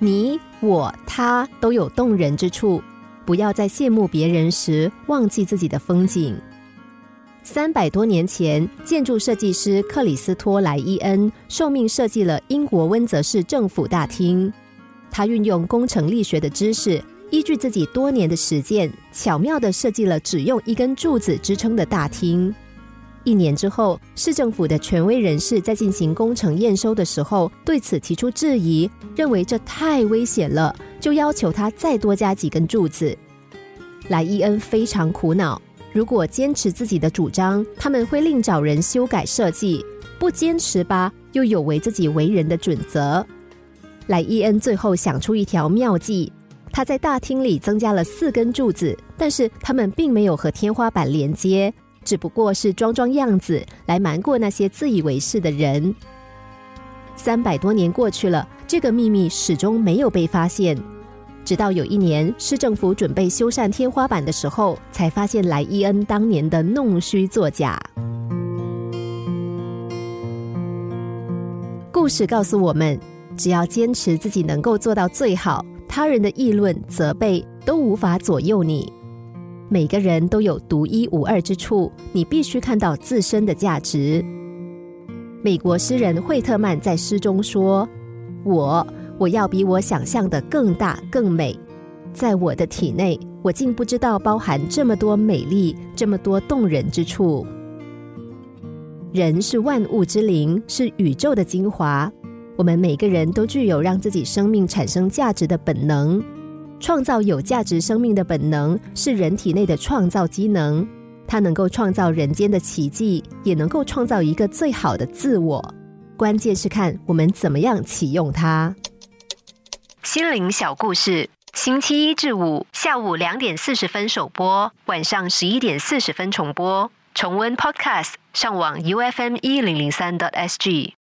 你、我、他都有动人之处，不要在羡慕别人时忘记自己的风景。300多年前，建筑设计师克里斯托莱伊恩受命设计了英国温泽市政府大厅。他运用工程力学的知识，依据自己多年的实践，巧妙地设计了只用一根柱子支撑的大厅。1年之后，市政府的权威人士在进行工程验收的时候，对此提出质疑，认为这太危险了，就要求他再多加几根柱子。莱伊恩非常苦恼，如果坚持自己的主张，他们会另找人修改设计，不坚持吧，又有违自己为人的准则。莱伊恩最后想出一条妙计，他在大厅里增加了4根柱子，但是他们并没有和天花板连接，只不过是装样子来瞒过那些自以为是的人。300多年过去了，这个秘密始终没有被发现。直到有1年，市政府准备修缮天花板的时候，才发现莱伊恩当年的弄虚作假。故事告诉我们，只要坚持自己能够做到最好，他人的议论、责备都无法左右你。每个人都有独一无二之处，你必须看到自身的价值。美国诗人惠特曼在诗中说：“我要比我想象的更大更美，在我的体内，我竟不知道包含这么多美丽，这么多动人之处。”人是万物之灵，是宇宙的精华，我们每个人都具有让自己生命产生价值的本能。创造有价值生命的本能是人体内的创造机能，它能够创造人间的奇迹，也能够创造一个最好的自我，关键是看我们怎么样启用它。心灵小故事，星期一至五下午2:40首播，晚上11:40重播。重温 Podcast， 上网 UFM 1003.SG。